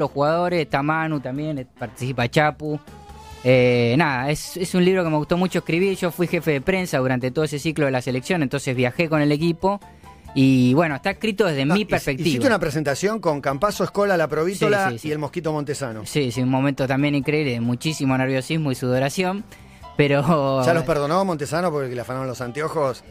los jugadores, está Manu también, participa Chapu. Nada, es un libro que me gustó mucho escribir. Yo fui jefe de prensa durante todo ese ciclo de la selección, entonces viajé con el equipo. Y bueno, está escrito desde mi perspectiva. Hiciste una presentación con Campazo, Escola, La Provítola y El Mosquito Montesano. Sí, un momento también increíble, de muchísimo nerviosismo y sudoración. Pero... ¿Ya los perdonó Montesano porque le afanaron los anteojos?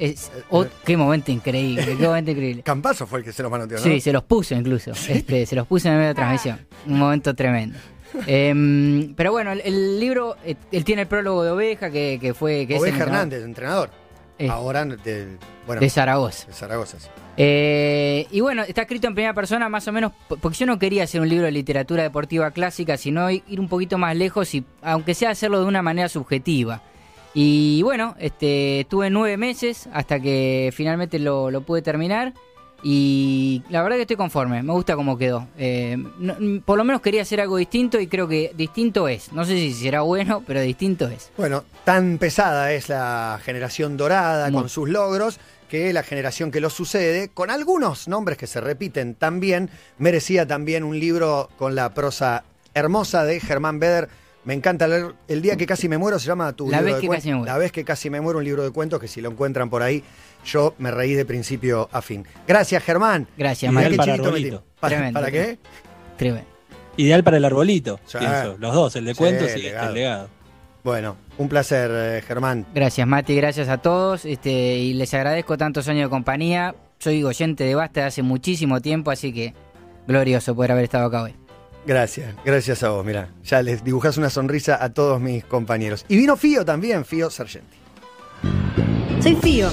Qué momento increíble, qué momento increíble. Campazo fue el que se los manoteó, ¿no? Sí, se los puso incluso. Se los puso en medio de transmisión. Un momento tremendo. Pero bueno, el libro, él tiene el prólogo de Oveja, que fue... Que Oveja Hernández, entrenador. Ahora de Zaragoza. De Zaragoza, sí. Y bueno, está escrito en primera persona más o menos, porque yo no quería hacer un libro de literatura deportiva clásica, sino ir un poquito más lejos, y aunque sea hacerlo de una manera subjetiva. Y bueno, estuve 9 meses hasta que finalmente lo pude terminar, y la verdad que estoy conforme, me gusta cómo quedó. Por lo menos quería hacer algo distinto, y creo que distinto es. No sé si será bueno, pero distinto es. Bueno, tan pesada es la generación dorada con sus logros, que la generación que lo sucede, con algunos nombres que se repiten también, merecía también un libro con la prosa hermosa de Germán Beder. Me encanta leer. El día que casi me muero se llama tu libro de cuentos. La vez que casi me muero, un libro de cuentos que si lo encuentran por ahí, yo me reí de principio a fin. Gracias, Germán. Gracias, Manuel. Para el arbolito. ¿Para qué? Tremendo. Ideal para el arbolito, pienso. Los dos, el de cuentos y el legado. Bueno, un placer, Germán. Gracias, Mati, gracias a todos. Y les agradezco tantos años de compañía. Soy oyente de Basta de hace muchísimo tiempo, así que glorioso poder haber estado acá hoy. Gracias a vos, mirá. Ya les dibujás una sonrisa a todos mis compañeros. Y vino Fío también, Fío Sargenti. Soy Fío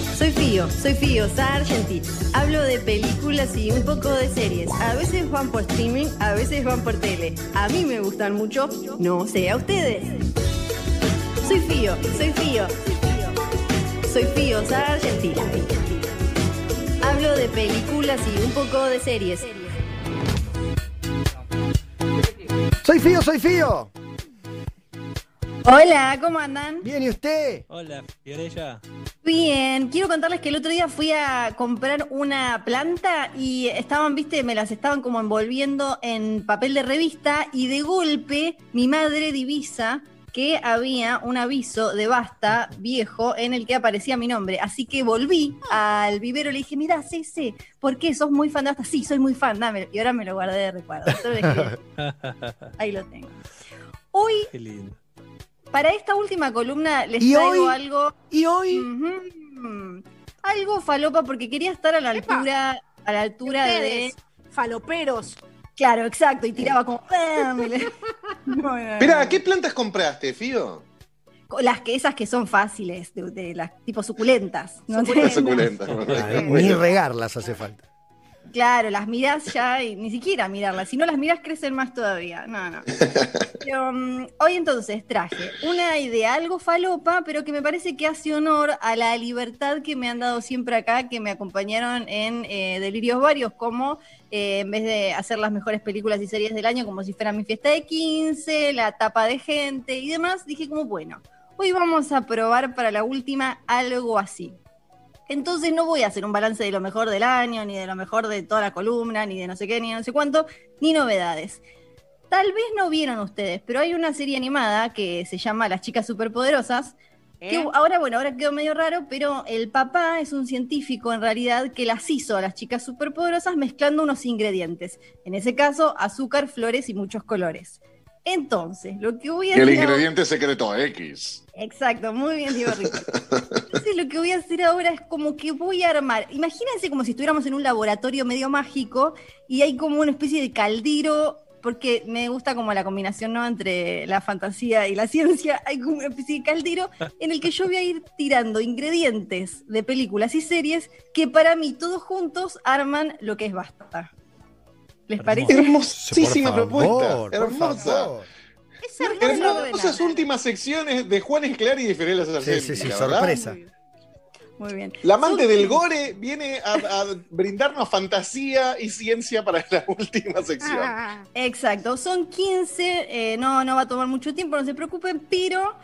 Sargenti. Hablo de películas y un poco de series. A veces van por streaming, a veces van por tele. A mí me gustan mucho, no sé a ustedes. Soy Fío Sargenti. Hablo de películas y un poco de series. Soy Fío. Hola, ¿cómo andan? Bien, ¿y usted? Hola, Fiorella. Bien, quiero contarles que el otro día fui a comprar una planta y me las estaban como envolviendo en papel de revista, y de golpe mi madre divisa que había un aviso de Basta viejo en el que aparecía mi nombre. Así que volví al vivero y le dije, mirá, sí, ¿por qué? ¿Sos muy fan de Basta? Sí, soy muy fan, dámelo. Y ahora me lo guardé de recuerdo. Ahí lo tengo. Hoy, qué lindo. Para esta última columna les traigo algo... ¿Y hoy? Algo falopa, porque quería estar a la altura, de... faloperos. Claro, exacto, y tiraba como... Mirá, ¿qué plantas compraste, Fío? Esas que son fáciles, de las tipo suculentas. ¿No? Suculentas. Claro, ni regarlas hace falta. Claro, las mirás ya, y ni siquiera mirarlas. Si no las mirás, crecen más todavía. No. Pero, hoy entonces traje una idea algo falopa, pero que me parece que hace honor a la libertad que me han dado siempre acá, que me acompañaron en delirios varios, como en vez de hacer las mejores películas y series del año, como si fuera mi fiesta de 15, la tapa de Gente y demás, dije como, bueno, hoy vamos a probar para la última algo así. Entonces no voy a hacer un balance de lo mejor del año, ni de lo mejor de toda la columna, ni de no sé qué, ni no sé cuánto, ni novedades. Tal vez no vieron ustedes, pero hay una serie animada que se llama Las Chicas Superpoderosas, que ahora quedó medio raro, pero el papá es un científico en realidad que las hizo a las chicas superpoderosas mezclando unos ingredientes. En ese caso, azúcar, flores y muchos colores. Entonces, lo que voy a hacer... El ingrediente secreto X. Exacto, muy bien, Diego Rico. Entonces lo que voy a hacer ahora es como que voy a armar, imagínense como si estuviéramos en un laboratorio medio mágico y hay como una especie de caldero, porque me gusta como la combinación, ¿no?, entre la fantasía y la ciencia, hay como una especie de caldero en el que yo voy a ir tirando ingredientes de películas y series que para mí todos juntos arman lo que es Basta. ¿Les parece? Hermosísima propuesta, hermosa. Hermosas últimas secciones de Juan Esclare y de Ferela Sanzelica. Sí, sorpresa. Muy bien. La amante del gore viene a brindarnos fantasía y ciencia para la última sección. Exacto, son 15, no va a tomar mucho tiempo, no se preocupen, pero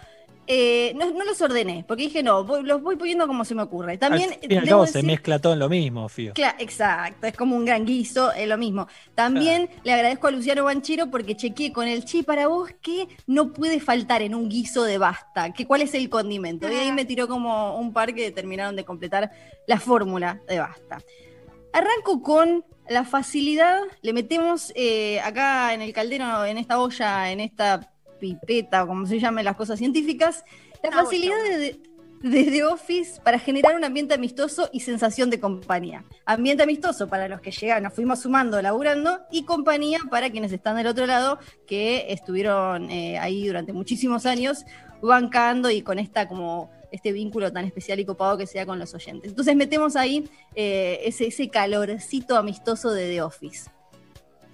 No los ordené, porque dije no, los voy poniendo como se me ocurre. También, al fin y al cabo, decir, se mezcla todo en lo mismo, Fío. Claro, exacto, es como un gran guiso, es lo mismo. También le agradezco a Luciano Banchero porque chequeé con el chi para vos que no puede faltar en un guiso de Basta, que cuál es el condimento. Y ahí me tiró como un par que terminaron de completar la fórmula de Basta. Arranco con la facilidad, le metemos acá en el caldero, en esta olla, en esta pipeta o como se llamen las cosas científicas, la facilidad de The Office para generar un ambiente amistoso y sensación de compañía. Ambiente amistoso para los que llegan, nos fuimos sumando, laburando, y compañía para quienes están del otro lado, que estuvieron ahí durante muchísimos años bancando y con esta como este vínculo tan especial y copado que sea con los oyentes. Entonces metemos ahí ese calorcito amistoso de The Office.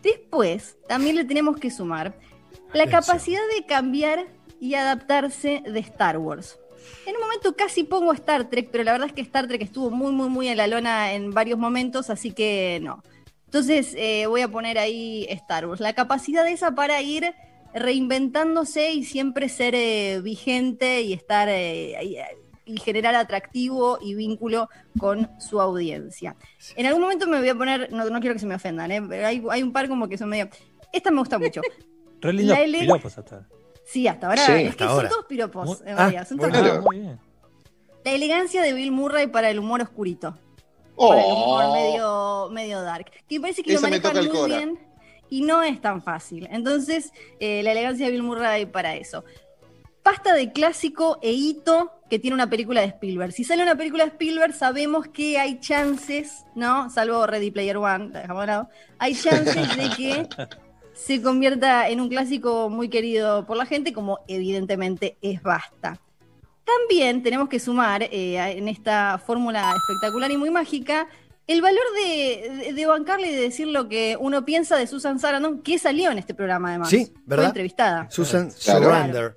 Después también le tenemos que sumar la capacidad de cambiar y adaptarse de Star Wars. En un momento casi pongo Star Trek, pero la verdad es que Star Trek estuvo muy, muy, muy en la lona en varios momentos, así que no. Entonces voy a poner ahí Star Wars. La capacidad esa para ir reinventándose y siempre ser vigente y estar y generar atractivo y vínculo con su audiencia. En algún momento me voy a poner, no quiero que se me ofendan, pero hay un par como que son medio... Esta me gusta mucho. Re lindos piropos hasta ahora. Sí, hasta ahora. Sí, es hasta que ahora. Son todos piropos. Son todos piropos. Muy bien. La elegancia de Bill Murray para el humor oscurito. Para el humor medio dark. Que parece que eso lo manejan muy bien y no es tan fácil. Entonces, la elegancia de Bill Murray para eso. Basta de clásico e hito que tiene una película de Spielberg. Si sale una película de Spielberg, sabemos que hay chances, ¿no? Salvo Ready Player One, la dejamos de lado. Hay chances de que se convierta en un clásico muy querido por la gente, como evidentemente es Basta. También tenemos que sumar en esta fórmula espectacular y muy mágica el valor de bancarle y de decir lo que uno piensa de Susan Sarandon, que salió en este programa además. Sí, ¿verdad? Fue entrevistada. Susan Sarandon.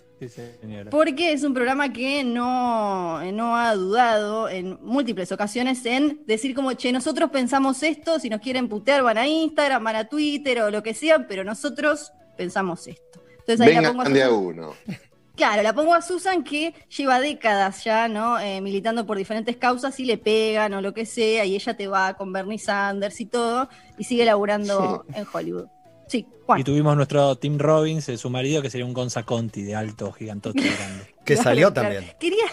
Porque es un programa que no ha dudado en múltiples ocasiones en decir como, che, nosotros pensamos esto, si nos quieren putear van a Instagram, van a Twitter o lo que sea, pero nosotros pensamos esto. Entonces ahí la pongo a Susan. Claro, la pongo a Susan, que lleva décadas ya, ¿no? Militando por diferentes causas y le pegan o lo que sea, y ella te va con Bernie Sanders y todo, y sigue laburando en Hollywood. Sí, Juan. Y tuvimos nuestro Tim Robbins, su marido, que sería un Gonza Conti de alto, gigantote, grande. Que salió también. Quería,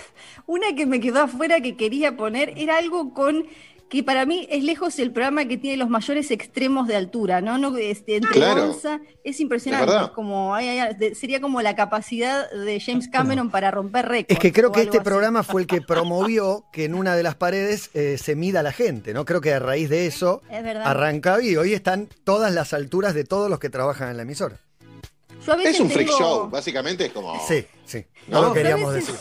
una que me quedó afuera que quería poner, era algo con, que para mí es lejos el programa que tiene los mayores extremos de altura, ¿no? Entre Gonza, es impresionante. Es como, sería como la capacidad de James Cameron para romper récords. Es que creo que este programa fue el que promovió que en una de las paredes se mida la gente, ¿no? Creo que a raíz de eso arrancaba y hoy están todas las alturas de todos los que trabajan en la emisora. Es un freak show, básicamente es como... Sí, sí, no lo queríamos decir.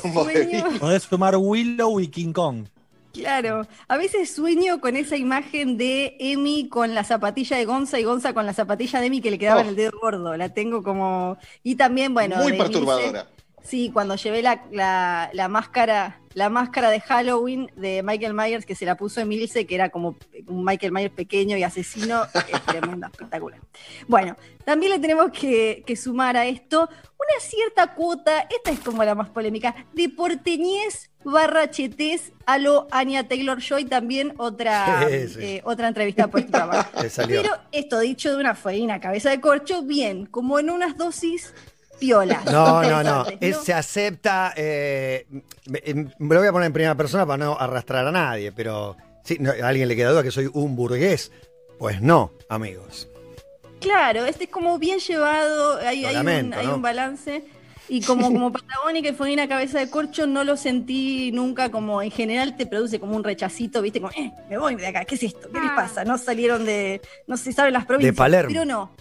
Podés sumar Willow y King Kong. Claro, a veces sueño con esa imagen de Emi con la zapatilla de Gonza y Gonza con la zapatilla de Emi que le quedaba en el dedo gordo, la tengo como... Y también, bueno... Muy perturbadora. Emilce, sí, cuando llevé la máscara de Halloween de Michael Myers que se la puso Emilce, que era como un Michael Myers pequeño y asesino, es tremendo, espectacular. Bueno, también le tenemos que sumar a esto una cierta cuota, esta es como la más polémica, de porteñez /chetés a lo Anya Taylor-Joy, también otra entrevista por trabajo. Pero esto dicho de una feina cabeza de corcho, bien, como en unas dosis piolas. No. Se acepta, me lo voy a poner en primera persona para no arrastrar a nadie, pero sí, a alguien le queda duda que soy un burgués. Pues no, amigos. Claro, este es como bien llevado, hay un balance. Y como patagónica y fue una cabeza de corcho, no lo sentí nunca como, en general te produce como un rechacito, viste, como, me voy de acá, ¿qué es esto? ¿Qué les pasa? No salieron no se saben las provincias. De Palermo. Pero no.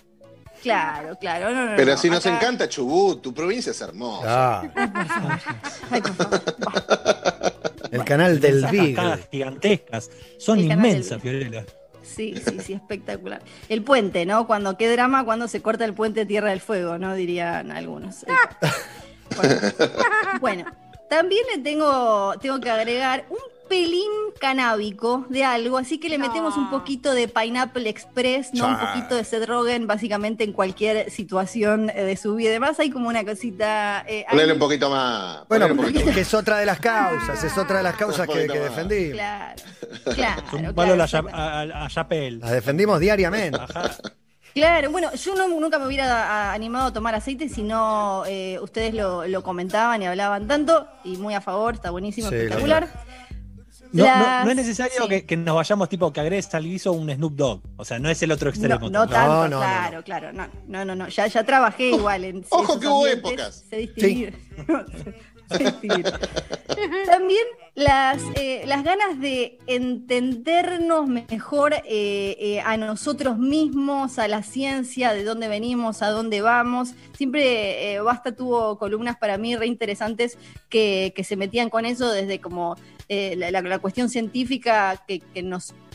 Claro, no. Pero si nos encanta Chubut, tu provincia es hermosa. Ay, por favor. El canal del Beagle. Cascadas gigantescas, son inmensas, Fiorella. Sí, espectacular. El puente, ¿no? Qué drama cuando se corta el puente Tierra del Fuego, ¿no? Dirían algunos. Bueno, también tengo que agregar un pelín canábico de algo, así que le metemos un poquito de Pineapple Express, ¿no? Un poquito de Seth Rogen, básicamente en cualquier situación de su vida. Además hay como una cosita... ponele un poquito más. Bueno, que es otra de las causas, es otra de las causas que defendí. Claro, claro. Un palo a Chappelle. Las defendimos diariamente. Ajá. Claro, bueno, yo nunca me hubiera animado a tomar aceite si no ustedes lo comentaban y hablaban tanto, y muy a favor, está buenísimo, sí, espectacular. No es necesario que nos vayamos tipo que agregues al guiso un Snoop Dogg, o sea, no es el otro extremo. No, ya trabajé igual. En ojo que hubo épocas. Se distinguir. Sí. También las ganas de entendernos mejor a nosotros mismos, a la ciencia, de dónde venimos, a dónde vamos. Siempre Basta tuvo columnas para mí re interesantes que se metían con eso, desde como la cuestión científica que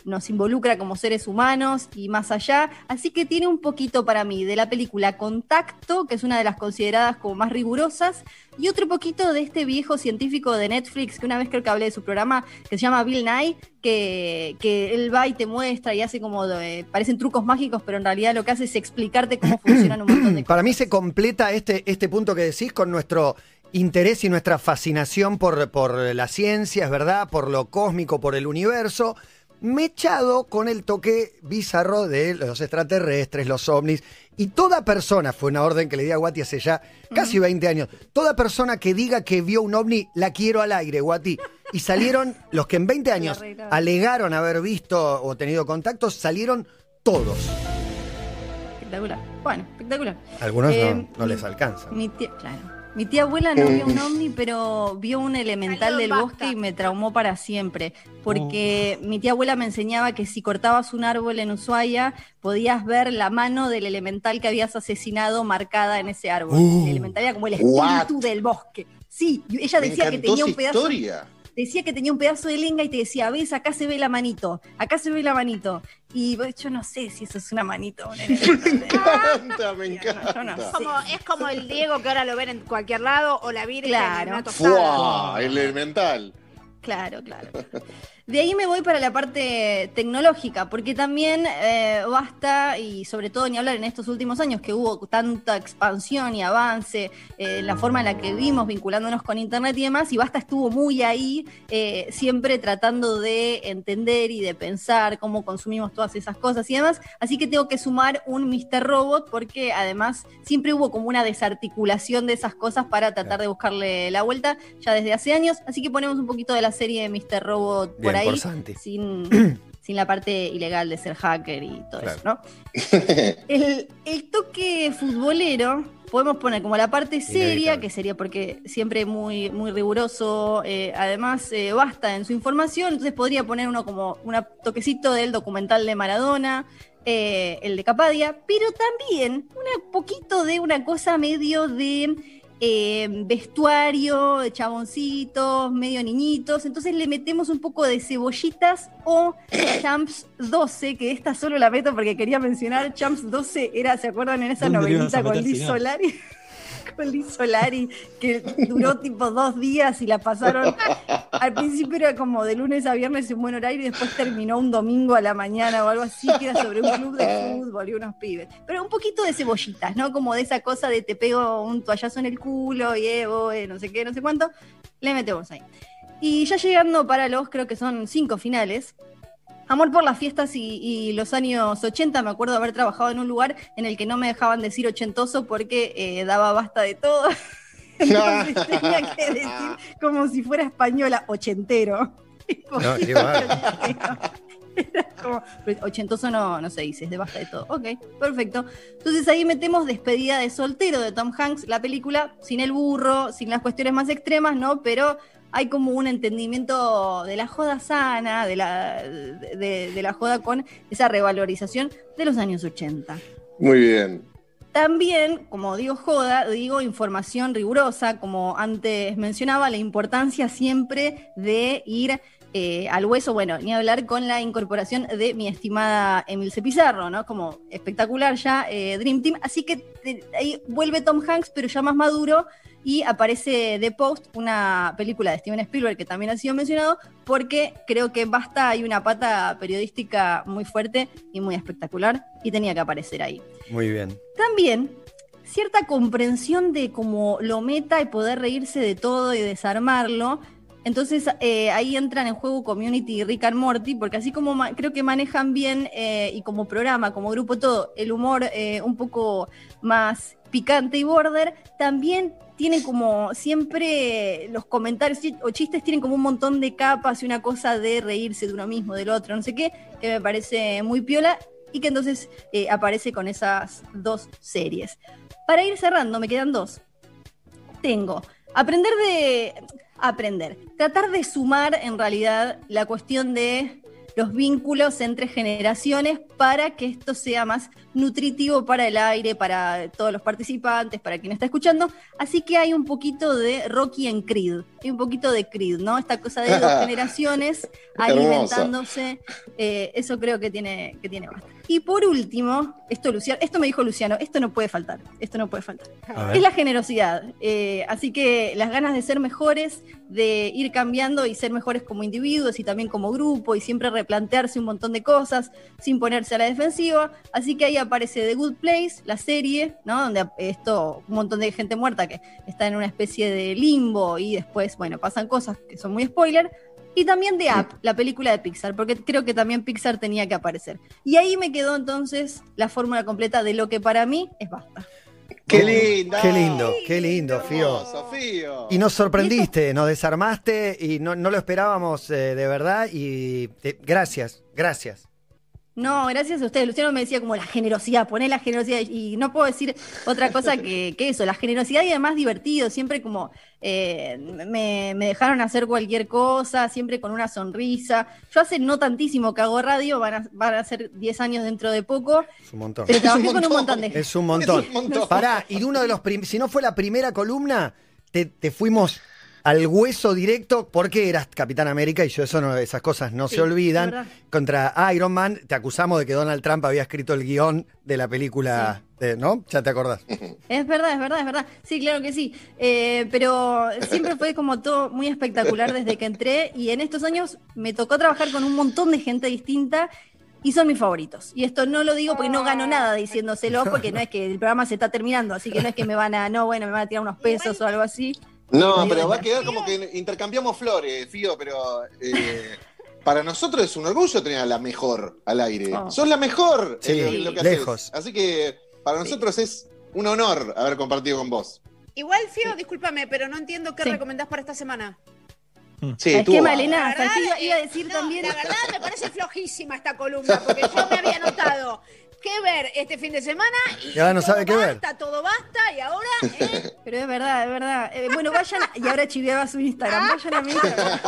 nos involucra como seres humanos y más allá, así que tiene un poquito para mí de la película Contacto, que es una de las consideradas como más rigurosas, y otro poquito de este viejo científico de Netflix, que una vez creo que hablé de su programa, que se llama Bill Nye, que él va y te muestra y hace como, parecen trucos mágicos, pero en realidad lo que hace es explicarte cómo funcionan un montón de cosas. Para mí se completa este punto que decís con nuestro interés y nuestra fascinación por la ciencia, es verdad, por lo cósmico, por el universo, mechado con el toque bizarro de los extraterrestres, los ovnis, y toda persona, fue una orden que le di a Guati hace ya casi 20 años, toda persona que diga que vio un ovni, la quiero al aire, Guati. Y salieron, los que en 20 años alegaron haber visto o tenido contactos, salieron todos. Espectacular, bueno, espectacular. Algunos no les alcanzan. Mi tía abuela no vio un ovni, pero vio un elemental del bosque y me traumó para siempre, porque mi tía abuela me enseñaba que si cortabas un árbol en Ushuaia, podías ver la mano del elemental que habías asesinado marcada en ese árbol. El elemental era como el espíritu del bosque. Sí, ella decía que tenía un pedazo... Decía que tenía un pedazo de lenga y te decía, ves, acá se ve la manito, acá se ve la manito. Y yo no sé si eso es una manito. Me encanta. No, no sé. Es como el Diego que ahora lo ven en cualquier lado, o la Virgen en una tostada. ¡Fua! El elemental. Claro. De ahí me voy para la parte tecnológica, porque también Basta, y sobre todo ni hablar en estos últimos años que hubo tanta expansión y avance, la forma en la que vivimos vinculándonos con internet y demás, y Basta estuvo muy ahí, siempre tratando de entender y de pensar cómo consumimos todas esas cosas y demás, así que tengo que sumar un Mr. Robot, porque además siempre hubo como una desarticulación de esas cosas para tratar de buscarle la vuelta ya desde hace años, así que ponemos un poquito de la serie de Mr. Robot por ahí, sin la parte ilegal de ser hacker y todo eso, ¿no? El toque futbolero podemos poner como la parte seria, inevitable, que sería porque siempre muy, muy riguroso, además Basta en su información, entonces podría poner uno como un toquecito del documental de Maradona, el de Kapadia, pero también un poquito de una cosa medio de... vestuario, chaboncitos, medio niñitos, entonces le metemos un poco de cebollitas o Champs 12, que esta solo la meto porque quería mencionar, Champs 12 era, ¿se acuerdan en esa novelita con Liz Solari? Con Liz Solari, que duró tipo 2 días y la pasaron, al principio era como de lunes a viernes en buen horario y después terminó un domingo a la mañana o algo así, que era sobre un club de fútbol y unos pibes, pero un poquito de cebollitas, ¿no? Como de esa cosa de te pego un toallazo en el culo y no sé qué, no sé cuánto, le metemos ahí. Y ya llegando para los, creo que son 5 finales, amor por las fiestas y los años 80, me acuerdo de haber trabajado en un lugar en el que no me dejaban decir ochentoso porque daba Basta de todo. Entonces tenía que decir como si fuera española, ochentero. No, igual. Era como, ochentoso no se dice, es de Basta de todo. Ok, perfecto. Entonces ahí metemos Despedida de soltero de Tom Hanks, la película, sin el burro, sin las cuestiones más extremas, ¿no? Pero... hay como un entendimiento de la joda sana, de la joda con esa revalorización de los años 80. Muy bien. También, como digo joda, digo información rigurosa, como antes mencionaba, la importancia siempre de ir al hueso, bueno, ni hablar con la incorporación de mi estimada Emilce Pizarro, ¿no? Como espectacular ya, Dream Team, así que ahí vuelve Tom Hanks, pero ya más maduro, Y aparece The Post, una película de Steven Spielberg que también ha sido mencionado, porque creo que en Basta hay una pata periodística muy fuerte y muy espectacular, y tenía que aparecer ahí. Muy bien. También cierta comprensión de cómo lo meta y poder reírse de todo y desarmarlo. Entonces ahí entran en juego Community y Rick and Morty, porque así como creo que manejan bien, y como programa, como grupo todo, el humor un poco más picante y border, también tienen como siempre los comentarios o chistes tienen como un montón de capas y una cosa de reírse de uno mismo, del otro, no sé qué, que me parece muy piola y que entonces aparece con esas dos series. Para ir cerrando, me quedan dos. Tengo tratar de sumar en realidad la cuestión de los vínculos entre generaciones para que esto sea más nutritivo para el aire, para todos los participantes, para quien está escuchando. Así que hay un poquito de Rocky en Creed, hay un poquito de Creed, ¿no? Esta cosa de dos generaciones alimentándose, eso creo que tiene más. Y por último, esto me dijo Luciano, esto no puede faltar. Es la generosidad, así que las ganas de ser mejores, de ir cambiando y ser mejores como individuos y también como grupo, y siempre replantearse un montón de cosas sin ponerse a la defensiva. Así que ahí aparece The Good Place, la serie, ¿no? Donde un montón de gente muerta que está en una especie de limbo y después, bueno, pasan cosas que son muy spoiler. Y también The App, la película de Pixar, porque creo que también Pixar tenía que aparecer. Y ahí me quedó entonces la fórmula completa de lo que para mí es Basta. ¡Qué lindo, Fío! Y nos sorprendiste, nos desarmaste y no lo esperábamos de verdad. Y gracias. No, gracias a ustedes. Luciano me decía como la generosidad, poné la generosidad, y no puedo decir otra cosa que eso, la generosidad, y además divertido, siempre como me dejaron hacer cualquier cosa, siempre con una sonrisa. Yo hace no tantísimo que hago radio, van a ser 10 años dentro de poco. Es un montón. Pero trabajé con un montón de gente. Es un montón. Pará, y de uno de los si no fue la primera columna, te fuimos al hueso directo, porque eras Capitán América, y yo esas cosas no se olvidan. ¿Verdad? Contra Iron Man, te acusamos de que Donald Trump había escrito el guión de la película, sí. ¿No? Ya te acordás. Es verdad. Sí, claro que sí. Pero siempre fue como todo muy espectacular desde que entré, y en estos años me tocó trabajar con un montón de gente distinta, y son mis favoritos. Y esto no lo digo porque no gano nada diciéndoselo, porque no es que el programa se está terminando, así que no es que me van a tirar unos pesos o algo así. No, pero va a quedar como que intercambiamos flores, Fío, pero para nosotros es un orgullo tener a la mejor al aire. Oh. Sos la mejor, sí, en lo que lejos. Haces. Así que para nosotros es un honor haber compartido con vos. Igual, Fío, discúlpame, pero no entiendo qué recomendás para esta semana. Sí, es que Malena, iba a decir también. La verdad me parece flojísima esta columna, porque yo me había notado qué ver este fin de semana y ahora no sabe qué ver. Todo basta y ahora... Pero es verdad. Bueno, vayan... Y ahora chiveaba su Instagram. Vayan a mi Instagram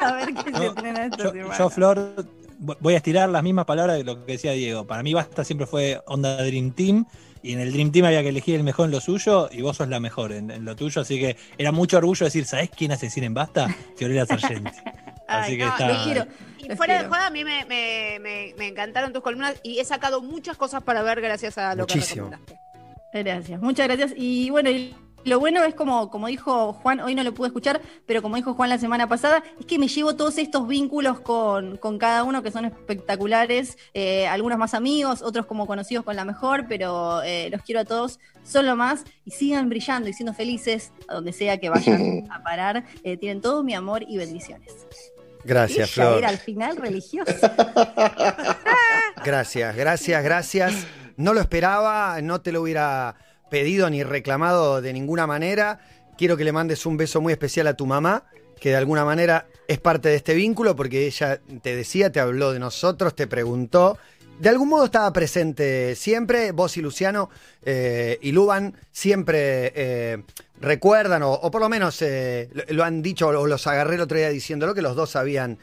a ver qué se estrena esta semana. Yo, Flor, voy a estirar las mismas palabras de lo que decía Diego. Para mí Basta siempre fue onda Dream Team, y en el Dream Team había que elegir el mejor en lo suyo, y vos sos la mejor en lo tuyo, así que era mucho orgullo decir, ¿sabés quién hace cine en Basta? Fiorella Sargenti. Así que está... Y fuera de joda, a mí me encantaron tus columnas y he sacado muchas cosas para ver gracias a lo que recomendaste. Gracias, muchas gracias. Y bueno, lo bueno es como dijo Juan, hoy no lo pude escuchar, pero como dijo Juan la semana pasada, es que me llevo todos estos vínculos con cada uno que son espectaculares, algunos más amigos, otros como conocidos con la mejor, pero los quiero a todos, son lo más, y sigan brillando y siendo felices a donde sea que vayan a parar. Tienen todo mi amor y bendiciones. Gracias, Flor. Al final religioso. Gracias. No lo esperaba, no te lo hubiera pedido ni reclamado de ninguna manera. Quiero que le mandes un beso muy especial a tu mamá, que de alguna manera es parte de este vínculo, porque ella te decía, te habló de nosotros, te preguntó. De algún modo estaba presente siempre. Vos y Luciano y Luban siempre recuerdan, o por lo menos lo han dicho, o los agarré el otro día diciéndolo, que los dos habían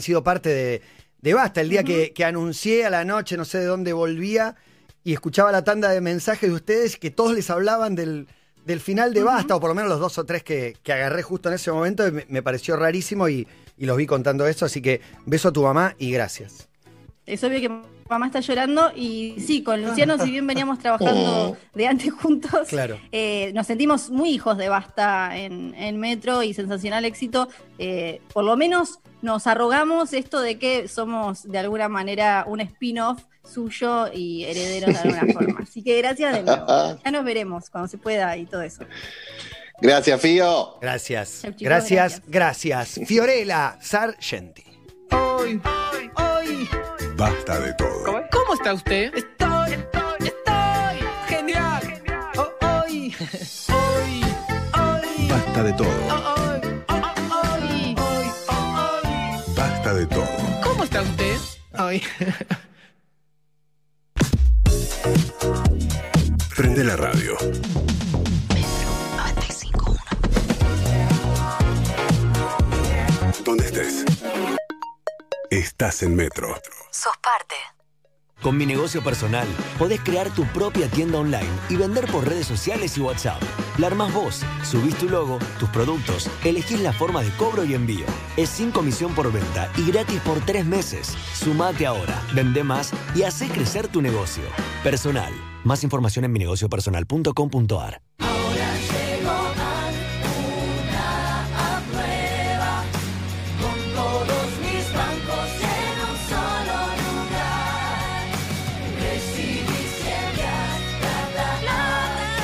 sido parte de Basta. El día que anuncié a la noche, no sé de dónde volvía, y escuchaba la tanda de mensajes de ustedes que todos les hablaban del final de Basta, o por lo menos los dos o tres que agarré justo en ese momento, me pareció rarísimo, y los vi contando eso. Así que beso a tu mamá y gracias. Es obvio que mamá está llorando y sí, con Luciano, si bien veníamos trabajando de antes juntos, claro, nos sentimos muy hijos de Basta en Metro y Sensacional Éxito. Por lo menos nos arrogamos esto de que somos de alguna manera un spin-off suyo y herederos de alguna forma. Así que gracias de nuevo. Ya nos veremos cuando se pueda y todo eso. Gracias, Fío. Gracias. Chau, chicos, gracias. Fiorella Sargenti. Hoy. Basta de todo. ¿Cómo está usted? Estoy. Genial. Hoy. Basta de todo. Hoy. Basta de todo. ¿Cómo está usted? Hoy. Prende la radio. ¿Dónde estés? Estás en Metro. Sos parte. Con mi negocio personal, podés crear tu propia tienda online y vender por redes sociales y WhatsApp. La armás vos, subís tu logo, tus productos, elegís la forma de cobro y envío. Es sin comisión por venta y gratis por 3 meses. Sumate ahora, vendé más y hacé crecer tu negocio. Personal. Más información en minegociopersonal.com.ar.